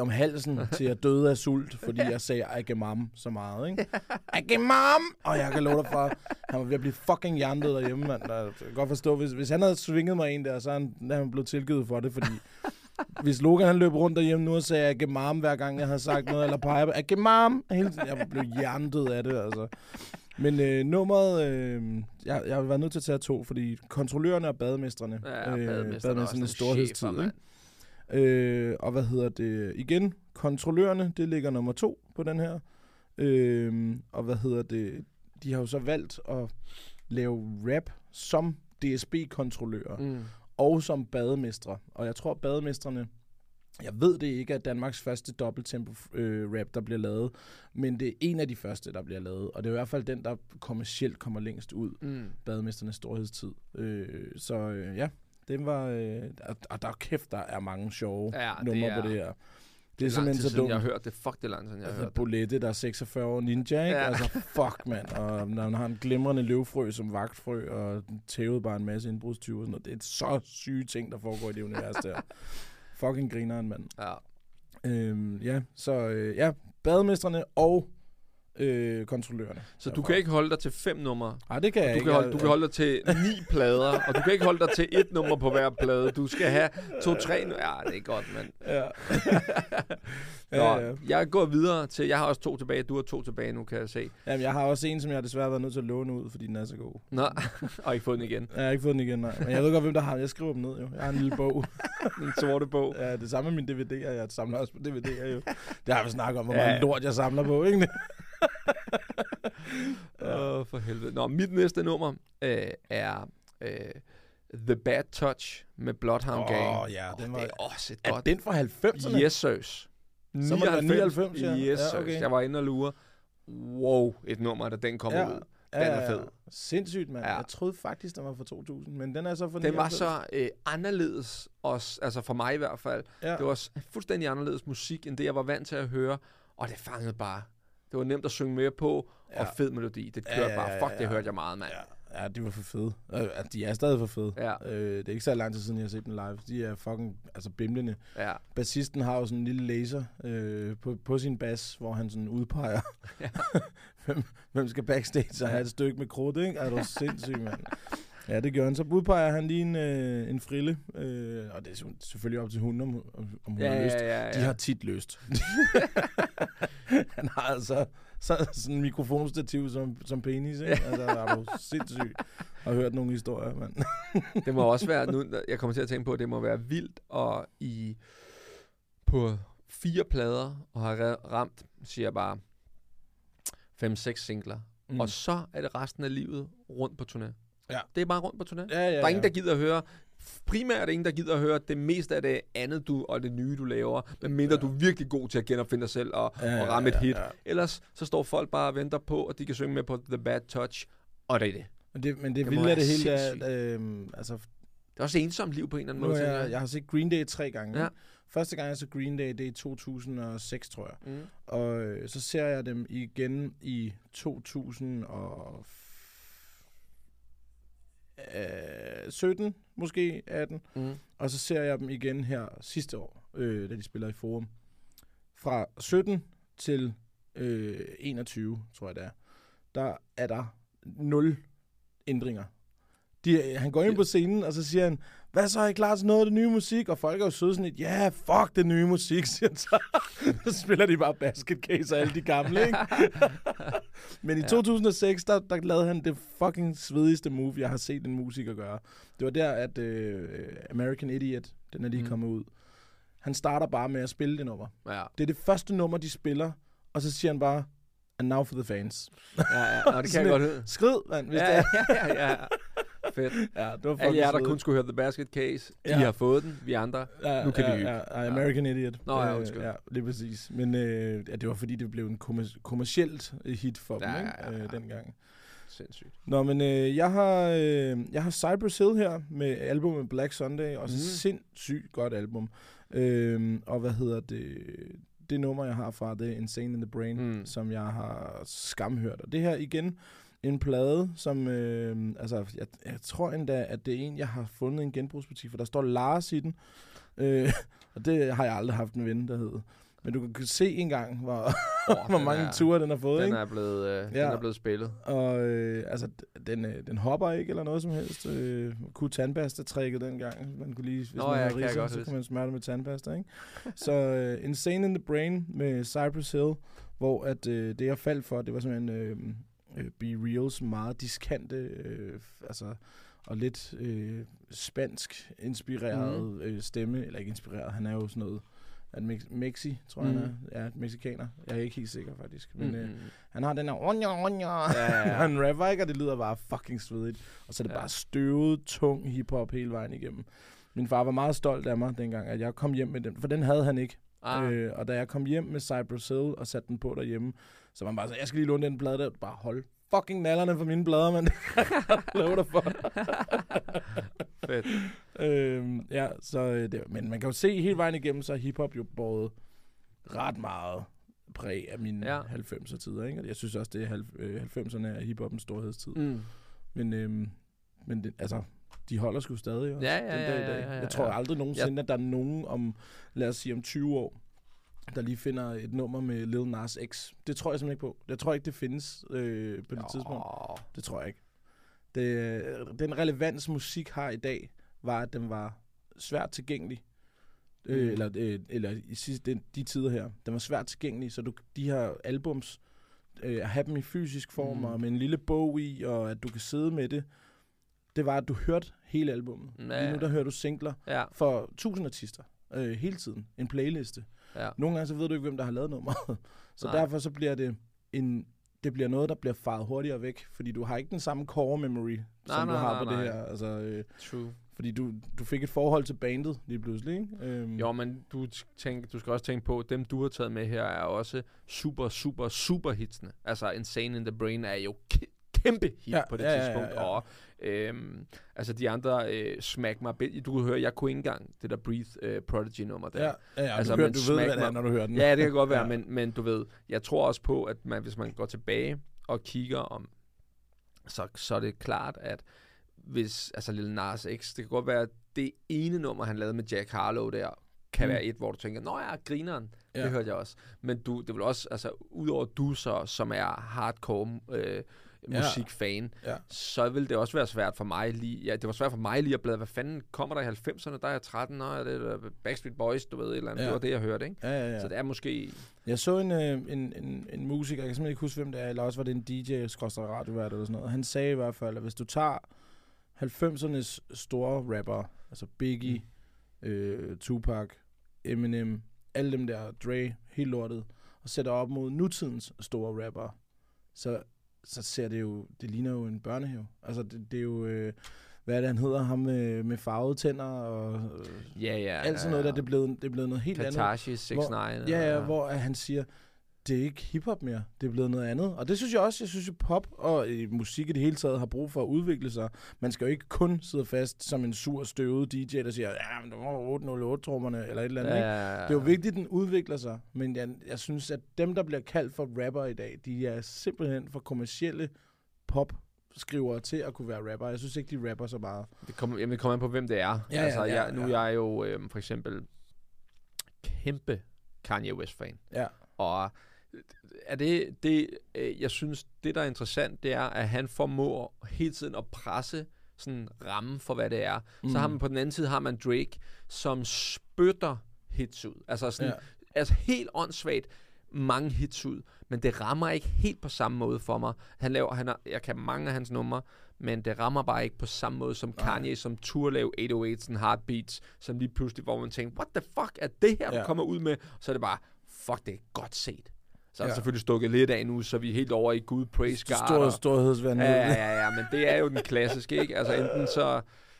om halsen, til jeg døde af sult, fordi jeg sagde, I get mom så meget, ikke? I get mom! Og jeg kan love dig for, han var ved at blive fucking hjernedød derhjemme, mand. Jeg kan godt forstå, hvis han havde svinget mig en der, så han blevet tilgivet for det, fordi... Hvis Logan han løb rundt derhjemme nu og sagde, jeg gav marm hver gang, jeg havde sagt noget, eller peger på, jeg gav marm hele tiden. Jeg blev hjernedød af det, altså. Men nummeret, jeg har været nødt til at tage 2, fordi kontrollørerne og bademestrene. Ja, bademestrene er storhedstid, chefer, ikke? Og hvad hedder det? Igen, kontrollørerne, det ligger nummer 2 på den her. Og hvad hedder det? De har jo så valgt at lave rap som DSB-kontrollører. Og som bademestre. Og jeg tror, bademestrene... Jeg ved det ikke, at Danmarks første dobbelttempo-rap, der bliver lavet. Men det er en af de første, der bliver lavet. Og det er i hvert fald den, der kommercielt kommer længst ud. Bademesternes storhedstid. Den var... og der kæft, der er mange sjove numre på det her. Det er simpelthen så dumt. Jeg har hørt det. Fuck, det er langt siden, jeg har hørt det. Bolette, der er 46 år ninja, ikke? Ja. Altså, fuck, mand. Og når han har en glimrende løvfrø som vagtfrø, og tævede bare en masse indbrudstyver og sådan noget. Det er så syge ting, der foregår i det univers der. Fucking grineren, mand. Ja. Bademestrene og kontrollørerne. Så du kan ikke holde dig til 5 numre? Nej, det kan jeg ikke. Du kan holde dig til 9 plader, og du kan ikke holde dig til 1 nummer på hver plade. Du skal have 2-3... Ja, det er godt, mand. Ja. Jeg går videre til... Jeg har også 2 tilbage. Du har 2 tilbage nu, kan jeg se. Jamen, jeg har også en, som jeg desværre har været nødt til at låne ud, fordi den er så god. Nå, og ikke fået den igen. Jeg har ikke fået den igen, nej. Men jeg ved godt, hvem der har den. Jeg skriver dem ned, jo. Jeg har en lille bog. En sorte bog. Ja, det samme med mine DVD'er. Jeg samler også på DVD'er, jo. Det har vi snakket om, hvor meget lort jeg samler på, ikke? For helvede. Nå, mit næste nummer er The Bad Touch med Bloodhound Gang. Det er også et godt. Er den fra 90'erne? Yes, sirs. 99, ja. Yes, sirs. Okay. Jeg var inde og lure. Wow, et nummer, da den kom ud. Den er fed. Sindssygt, mand. Jeg troede faktisk, den var fra 2000, men den er så fra 99. Den var så anderledes, også, altså for mig i hvert fald. Ja. Det var også fuldstændig anderledes musik, end det, jeg var vant til at høre. Og det fangede bare. Det var nemt at synge mere på, og fed melodi. Det kørte bare. Fuck, det hørte jeg meget, mand. Ja, de var for fede. De er stadig for fede. Ja. Det er ikke så lang tid siden, jeg har set dem live. De er fucking bimlende. Ja. Bassisten har jo sådan en lille laser på sin bass, hvor han sådan udpeger, hvem skal backstage og have et stykke med krudt, ikke? Er du sindssyg, mand? Ja, det gør han. Så udpeger han lige en frille, og det er selvfølgelig op til hunden, om hun har lyst. Ja. De har tit lyst. Han har altså sådan en mikrofonstativ som penis, ikke? Altså, der er jo sindssygt at hørt nogle historier, mand. Det må også være, nu jeg kommer til at tænke på, at det må være vildt og på 4 plader og har ramt, siger jeg bare, 5-6 singler. og så er det resten af livet rundt på turné. Ja. Det er bare rundt på turné. Ja, ja, der er ingen, der gider at høre. Primært er det ingen, der gider at høre det meste af det andet, du og det nye, du laver, medmindre du er virkelig god til at genopfinde dig selv og ramme et hit. Ja. Ellers så står folk bare og venter på, at de kan synge med på The Bad Touch, og det er det. Men det vilde er det hele, altså... Det er også et ensomt liv på en eller anden måde. Jeg har set Green Day 3 gange. Ja. Første gang jeg så Green Day, det er i 2006, tror jeg. Mm. Og så ser jeg dem igen i 2017, måske 18. Mm. Og så ser jeg dem igen her sidste år, da de spiller i Forum. Fra 17 til 21, tror jeg det er, der er der 0 ændringer. Han går ind på scenen, og så siger han, hvad så, er I klar til noget af det nye musik? Og folk er jo søde sådan lidt, ja, yeah, fuck det nye musik, siger han så. Så spiller de bare Basket Case og alle de gamle, ikke? Men i 2006, der lavede han det fucking svedigste move, jeg har set en musiker gøre. Det var der, at American Idiot, den er lige kommet ud. Han starter bare med at spille det nummer. Ja. Det er det første nummer, de spiller, og så siger han bare, and now for the fans. Nå, det kan jeg godt høre. Skrid, mand, hvis det er. Fedt. Ja, det var alle jer, der kun skulle høre The Basket Case, de har fået den, vi andre, nu kan vi hygge. American Idiot. Nå, undskyld. Ja, det er præcis. Men det var fordi, det blev en kommercielt hit for dem, dengang. Sindssygt. Nå, men jeg har Cypress Hill her med albumet Black Sunday, også sindssygt godt album. Og hvad hedder det... Det nummer, jeg har fra det, Insane in the Brain, som jeg har skamhørt. Og det her igen, en plade, som... jeg tror endda, at det er en, jeg har fundet i en genbrugsbutik, for der står Lars i den. Og det har jeg aldrig haft en ven, der hedder. Men du kan se engang, hvor mange ture den har fået. Den, ikke? Den er blevet spillet. Og den hopper ikke, eller noget som helst. Kunne tandpasta-trækket dengang. Man kunne lige, hvis man havde ridsen, så kunne man smøre det med tandpasta, ikke? Så Insane in the Brain med Cypress Hill, hvor at, det, jeg faldt for, det var sådan en B-Reals meget diskante, og lidt spansk-inspireret stemme. Eller ikke inspireret, han er jo sådan noget... Mexi, tror jeg, han er. Ja, mexikaner. Jeg er ikke helt sikker, faktisk. Men han har den her... Han rapper ikke, og det lyder bare fucking svedigt. Og så er det bare støvet, tung hiphop hele vejen igennem. Min far var meget stolt af mig dengang, at jeg kom hjem med den. For den havde han ikke. Og da jeg kom hjem med Cypress Hill og satte den på derhjemme, så var han bare så, jeg skal lige låne den plade der. Bare hold fucking nallerne for mine blader, mand. Lov dig for. Fedt. Men man kan jo se hele vejen igennem, så hiphop jo båret ret meget præg af mine 90'er tider, ikke? Jeg synes også, det er 90'erne er hiphopens storhedstid. Men det, altså, de holder sgu stadig også den dag i dag. Jeg tror aldrig nogensinde, at der er nogen om, lad os sige om 20 år, der lige finder et nummer med Lil Nas X. Det tror jeg simpelthen ikke på. Jeg tror ikke, det findes på det tidspunkt. Det tror jeg ikke. Den relevans, musik har i dag, var, at den var svært tilgængelig. Eller i sidste, de tider her. Den var svært tilgængelig, så de her albums, at have dem i fysisk form, og med en lille bog i, og at du kan sidde med det, det var, at du hørte hele albumet. Lige nu, der hører du singler for 1000 artister. Hele tiden. En playliste. Nogle gange så ved du ikke, hvem der har lavet nummeret. Så derfor så bliver det det bliver noget, der bliver faret hurtigere væk, fordi du har ikke den samme core memory, som du har på det her. Altså, true. Fordi du fik et forhold til bandet lige pludselig, ikke? Jo, men du skal også tænke på, at dem, du har taget med her, er også super, super, super hitsene. Altså, Insane in the Brain er jo kæmpe hit på det tidspunkt. Og, de andre Smack My Bitch. Du kunne høre, jeg kunne ikke engang det der Breathe Prodigy-nummer der. Du ved, hvad det er, når du hører den. Ja, det kan godt være, men du ved, jeg tror også på, at hvis man går tilbage og kigger om, så er det klart, at hvis, altså Lille Nas X, det kan godt være, at det ene nummer, han lavede med Jack Harlow der, kan være et, hvor du tænker, nå ja, grineren, det hørte jeg også. Men det vil også, altså, udover du så, som er hardcore musikfan, så ville det også være svært for mig lige... Ja, det var svært for mig lige at bladre, hvad fanden kommer der i 90'erne? Der er jeg 13, og det er Backstreet Boys, du ved, et eller andet. Det var det, jeg hørte, ikke? Så det er måske... Jeg så en musiker, jeg kan simpelthen ikke huske, hvem det er, eller også var det en DJ, skråstreg radiovært eller sådan noget. Han sagde i hvert fald, at hvis du tager 90'ernes store rapper, altså Biggie, Tupac, Eminem, alle dem der, Dre, helt lortet, og sætter op mod nutidens store rapper, så så ser det jo, det ligner jo en børnehave. Altså det er jo, hvad er det han hedder, ham med farvede tænder og alt sådan noget, der det er blevet noget helt andet. Katashi, 6ix9ine. Hvor han siger, det er ikke hiphop mere, det er blevet noget andet. Og det synes jeg også, pop og musik i det hele taget har brug for at udvikle sig. Man skal jo ikke kun sidde fast som en sur, støvet DJ, der siger, ja, men der var 808-trommerne eller et eller andet. Ikke? Det er jo vigtigt, at den udvikler sig. Men jeg synes, at dem, der bliver kaldt for rapper i dag, de er simpelthen for kommercielle pop-skrivere til at kunne være rapper. Jeg synes ikke, de rapper så meget. Det kommer an på, hvem det er. Jeg er jo for eksempel kæmpe Kanye West-fan. Ja. Og er det jeg synes, det der er interessant, det er, at han formår hele tiden at presse sådan rammen for, hvad det er. Mm. Så har man på den anden side, har man Drake, som spytter hits ud. Altså sådan, altså helt åndssvagt mange hits ud, men det rammer ikke helt på samme måde for mig. Jeg kan mange af hans numre, men det rammer bare ikke på samme måde som Kanye, som turde lave 808's, Heartbeats, som lige pludselig, hvor man tænker, what the fuck er det her, du kommer ud med? Så er det bare, fuck, det er godt set. Så er selvfølgelig stukket lidt af nu, så vi er helt over i Gud, praise God. Storhedsvand. Ja, men det er jo den klassiske, ikke? Altså enten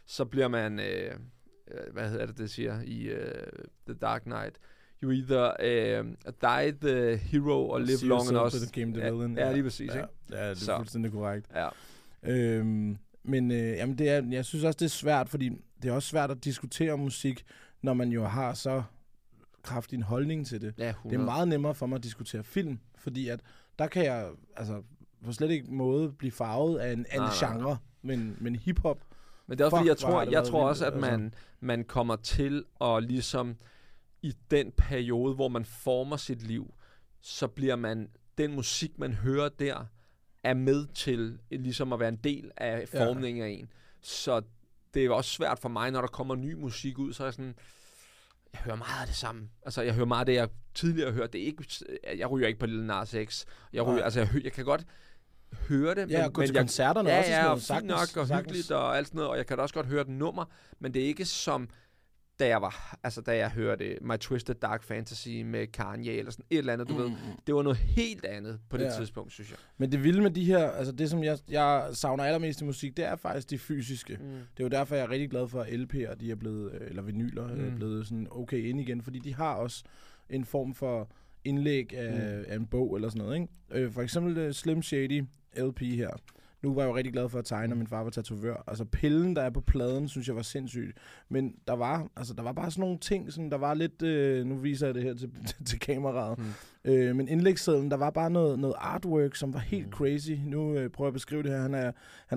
så bliver man, hvad hedder det siger, i The Dark Knight. You either die the hero or live long enough. See yourself the game the villain. Ja, lige præcis, ikke? Ja, det er fuldstændig korrekt. Ja. Men det er, jeg synes også, det er svært, fordi det er også svært at diskutere musik, når man jo har så kraftig en holdning til det. Ja, det er meget nemmere for mig at diskutere film, fordi at der kan jeg altså på slet ikke måde blive farvet af en anden genre, men hiphop. Men det er også fordi, jeg tror også, at man kommer til at ligesom i den periode, hvor man former sit liv, så bliver man den musik, man hører der, er med til ligesom at være en del af formningen af en. Så det er også svært for mig, når der kommer ny musik ud, så er jeg sådan, jeg hører meget af det samme. Altså, jeg hører meget af det, jeg tidligere hørte. Det er ikke, jeg ryger ikke på Lil Nas X. Jeg kan godt høre det. Ja, og gå til koncerterne også. Ja, og fint nok, og hyggeligt, og alt sådan noget. Og jeg kan da også godt høre et nummer, men det er ikke som, da jeg hørte My Twisted Dark Fantasy med Kanye, eller sådan et eller andet, du ved. Det var noget helt andet på det tidspunkt, synes jeg. Men det vilde med de her, altså det, som jeg savner allermest i musik, det er faktisk det fysiske. Mm. Det er jo derfor, jeg er rigtig glad for, at LP'er, de er blevet, eller vinyler, er blevet sådan okay ind igen, fordi de har også en form for indlæg af en bog, eller sådan noget, ikke? For eksempel Slim Shady LP her. Nu var jeg jo rigtig glad for at tegne, og min far var tatovør. Altså pillen, der er på pladen, synes jeg var sindssygt. Men der var bare sådan nogle ting, sådan, der var lidt, nu viser jeg det her til kameraet. Men indlægssedlen, der var bare noget artwork, som var helt crazy. Nu prøver jeg at beskrive det her. Han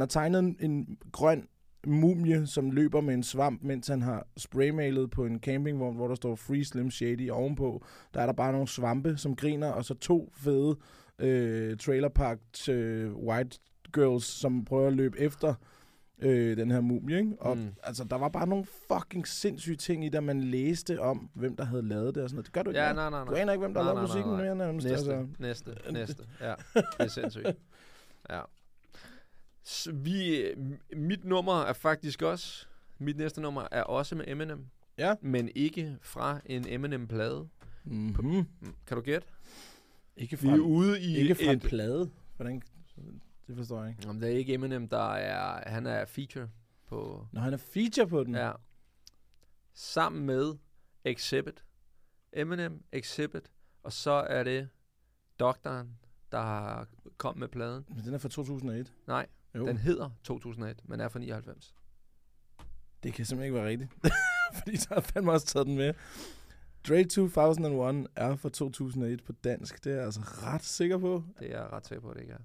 har tegnet en grøn mumie, som løber med en svamp, mens han har spraymalet på en campingvogn, hvor der står Free Slim Shady ovenpå. Der er der bare nogle svampe, som griner, og så to fede trailerparked white girls, som prøver at løbe efter den her mumie, ikke? Og altså, der var bare nogle fucking sindssyge ting i, der man læste om, hvem der havde lavet det og sådan noget. Det gør du ikke. Du aner ikke, hvem der lavede musikken. Næste. Ja, det er sindssygt. Ja. Mit nummer er faktisk også, mit næste nummer er også med Eminem. Ja. Men ikke fra en Eminem-plade. Mm-hmm. Kan du gætte? Ikke fra en plade. Hvordan... Det forstår jeg ikke. Jamen, det er ikke Eminem, han er feature på... Nå, han er feature på den? Ja. Sammen med Exhibit. Eminem, Exhibit, og så er det Doktoren, der kom med pladen. Men den er fra 2001? Nej, den hedder 2001, men er fra 99. Det kan simpelthen ikke være rigtigt, fordi så har fandme også taget den med. Dre 2001 er fra 2001 på dansk, det er jeg altså ret sikker på. Det er jeg ret sikker på, det ikke er.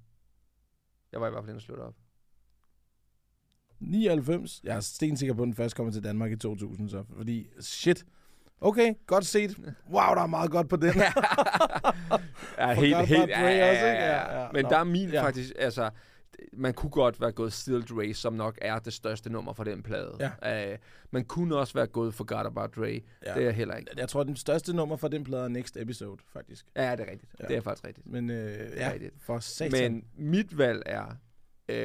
Jeg var i hvert fald inde og slutte op. 99? Jeg er stensikker på, at den først kommer til Danmark i 2000, så. Fordi, shit. Okay, godt set. Wow, der er meget godt på den. Helt. Ja. Men der er min faktisk, altså... Man kunne godt være gået Still Dre, som nok er det største nummer fra den plade. Ja. Man kunne også være gået Forgot About Dre. Ja. Det er heller ikke. Jeg tror, at den største nummer fra den plade er Next Episode, faktisk. Ja, det er rigtigt. Ja. Det er faktisk rigtigt. Men, for satan. Men mit valg er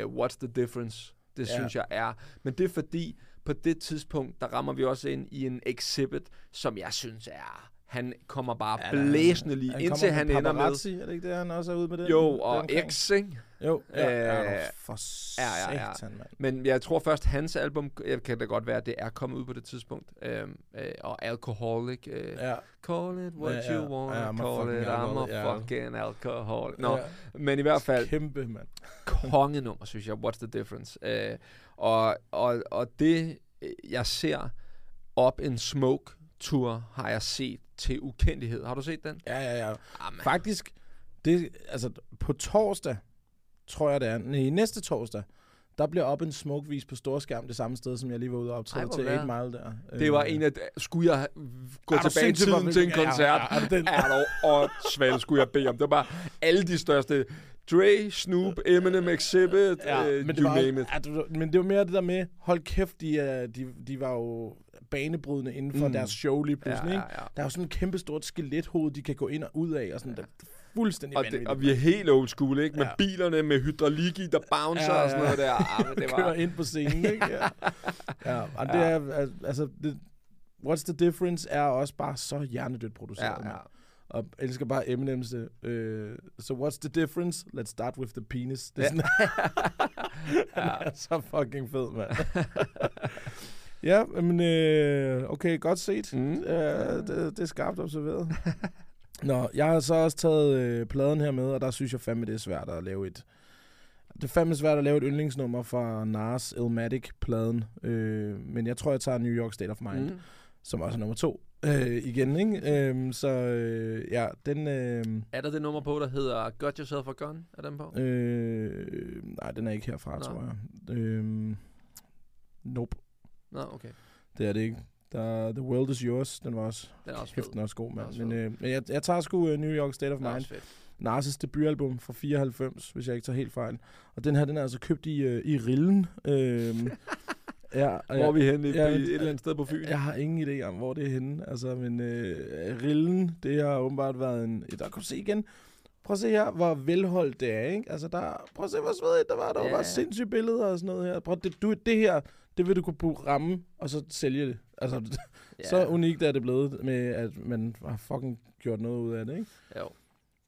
What's the Difference? Det synes jeg er. Men det er fordi, på det tidspunkt, der rammer vi også ind i en Exhibit, som jeg synes er... Han kommer bare blæsende lige, indtil han ender med... Paparazzi, er det ikke det, han også er ude med det? Jo, og X, ikke? Jo, for satan, mand. Men jeg tror først, hans album, kan da godt være, at det er kommet ud på det tidspunkt. Og Alcoholic. Call it what you want, call it I'm a fucking alcoholic. Nå, men i hvert fald... Kæmpe, mand. Kongenummer, synes jeg. What's the difference? Og det, jeg ser op en smoke tour, har jeg set til ukendelighed. Har du set den? Ja. Amen. Faktisk, det, altså på torsdag, tror jeg det er, næste torsdag, der bliver op en smoke-vis på storskærm, det samme sted, som jeg lige var ude og optræde til 8 Mile der. Det var en af... Skulle jeg gå tilbage i tiden til en koncert? Åndssvagt skulle jeg bede om. Det var bare alle de største... Dre, Snoop, Eminem, Exhibit, you name it. Men det var mere det der med, hold kæft, de var jo banebrydende inden for deres show lige pludselig. Ja. Der er jo sådan et kæmpe stort skelethoved, de kan gå ind og ud af, og sådan der, fuldstændig vanvittigt. Og vi er helt old school, ikke? Med bilerne, med hydraulik i, der bouncer og sådan noget der. Det kører ind på scenen, ikke? Og det er, altså, What's the Difference er også bare så hjernedødt produceret. Og jeg elsker bare Eminems. So what's the difference? Let's start with the penis. Det er sådan, er så fucking fed, mand. Ja, men okay, godt set. Det er skarpt observeret. Nå, jeg har så også taget pladen her med, og der synes jeg fandme, det er svært at lave et... Det er fandme svært at lave et yndlingsnummer fra Nas Illmatic-pladen. Men jeg tror, jeg tager New York State of Mind, som også er nummer 2. Igen, ikke? Ja, den... Er der det nummer på, der hedder Got Yourself a Gun? Er den på? Nej, den er ikke herfra, tror jeg. Nope. Nå, okay. Det er det ikke. Der, The World Is Yours, den var også... Den er også fed. Den er også god, mand. Men jeg tager sgu New York State of Mind. Nas' debutalbum fra 94, hvis jeg ikke tager helt fejl. Og den her, den er altså købt i Rillen. Ja, hvor er vi henne? Et eller andet sted på Fyn? Jeg har ingen idé om, hvor det er henne. Altså, men Rillen, det har åbenbart været en... Der kan du se igen. Prøv at se her, hvor velholdt det er, ikke? Altså, der... Prøv at se, hvor svedigt der var. Der var bare sindssyge billeder og sådan noget her. Prøv at... det her, det vil du kunne ramme, og så sælge det. Altså, så unikt er det blevet med, at man har fucking gjort noget ud af det, ikke? Jo.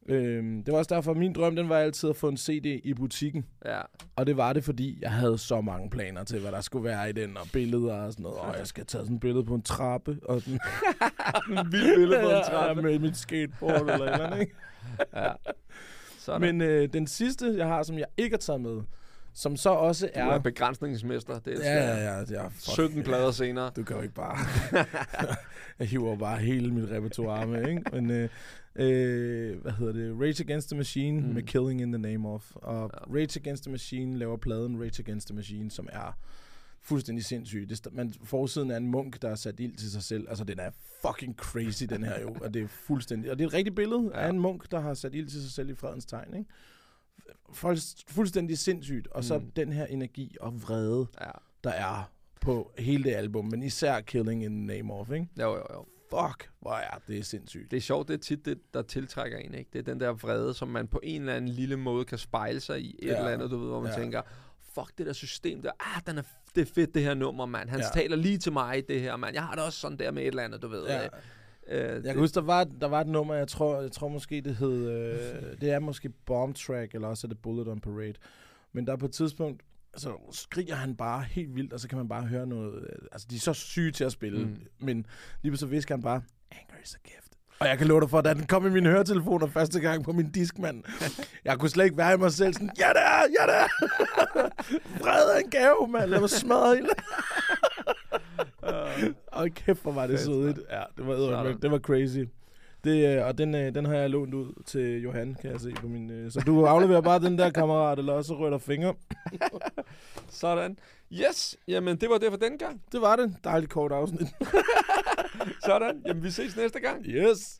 Det var også derfor, min drøm, den var altid at få en CD i butikken. Ja. Og det var det, fordi jeg havde så mange planer til, hvad der skulle være i den, og billeder og sådan noget. Jeg skal tage sådan et billede på en trappe, og sådan en vild billede på en trappe. Med mit skateboard eller et eller andet, ikke? Men den sidste, jeg har, som jeg ikke har taget med, som så også er... Du er begrænsningsmester. Det er ja. 17 plader senere. Du kan jo ikke bare... Jeg hiver bare hele mit repertoire med, ikke? Men... hvad hedder det? Rage Against the Machine med Killing in the Name of. Og Rage Against the Machine laver pladen Rage Against the Machine, som er fuldstændig sindssyg. Forsiden er en munk, der er sat ild til sig selv. Altså, den er fucking crazy, den her jo. Og det er fuldstændig... Og det er et rigtigt billede af en munk, der har sat ild til sig selv i fredens tegn, ikke? Fuldstændig sindssygt. Og så den her energi og vrede, der er på hele det album. Men især Killing in the Name of, ikke? Jo. Fuck, hvor er det sindssygt. Det er sjovt, det er tit det, der tiltrækker en, ikke? Det er den der vrede, som man på en eller anden lille måde kan spejle sig i. Et eller andet, du ved, hvor man tænker, fuck det der system der. Det er fedt det her nummer, mand. Han taler lige til mig i det her, mand. Jeg har det også sådan der med et eller andet, du ved. Ja. Jeg kan huske, der var et nummer, jeg tror måske det hed, det er måske Bomb Track, eller også er det Bullet on Parade. Men der på et tidspunkt, så skriger han bare helt vildt, og så kan man bare høre noget. Altså, de er så syge til at spille, men lige så visker han bare, anger is a gift. Og jeg kan love dig for, da den kom i mine høretelefoner første gang på min Discman, jeg kunne slet ikke være i mig selv sådan, ja det er. Vrede er en gave, mand. Lad mig smadre hele. Og kæft, hvor var det sødt. Ja, det var crazy. Det, og den har jeg lånt ud til Johan, kan jeg se på min... Så du afleverer bare den der, kammerat, eller også rører fingre. Sådan. Yes, jamen det var det for den gang. Det var det. Dejligt kort afsnit. Sådan. Jamen vi ses næste gang. Yes.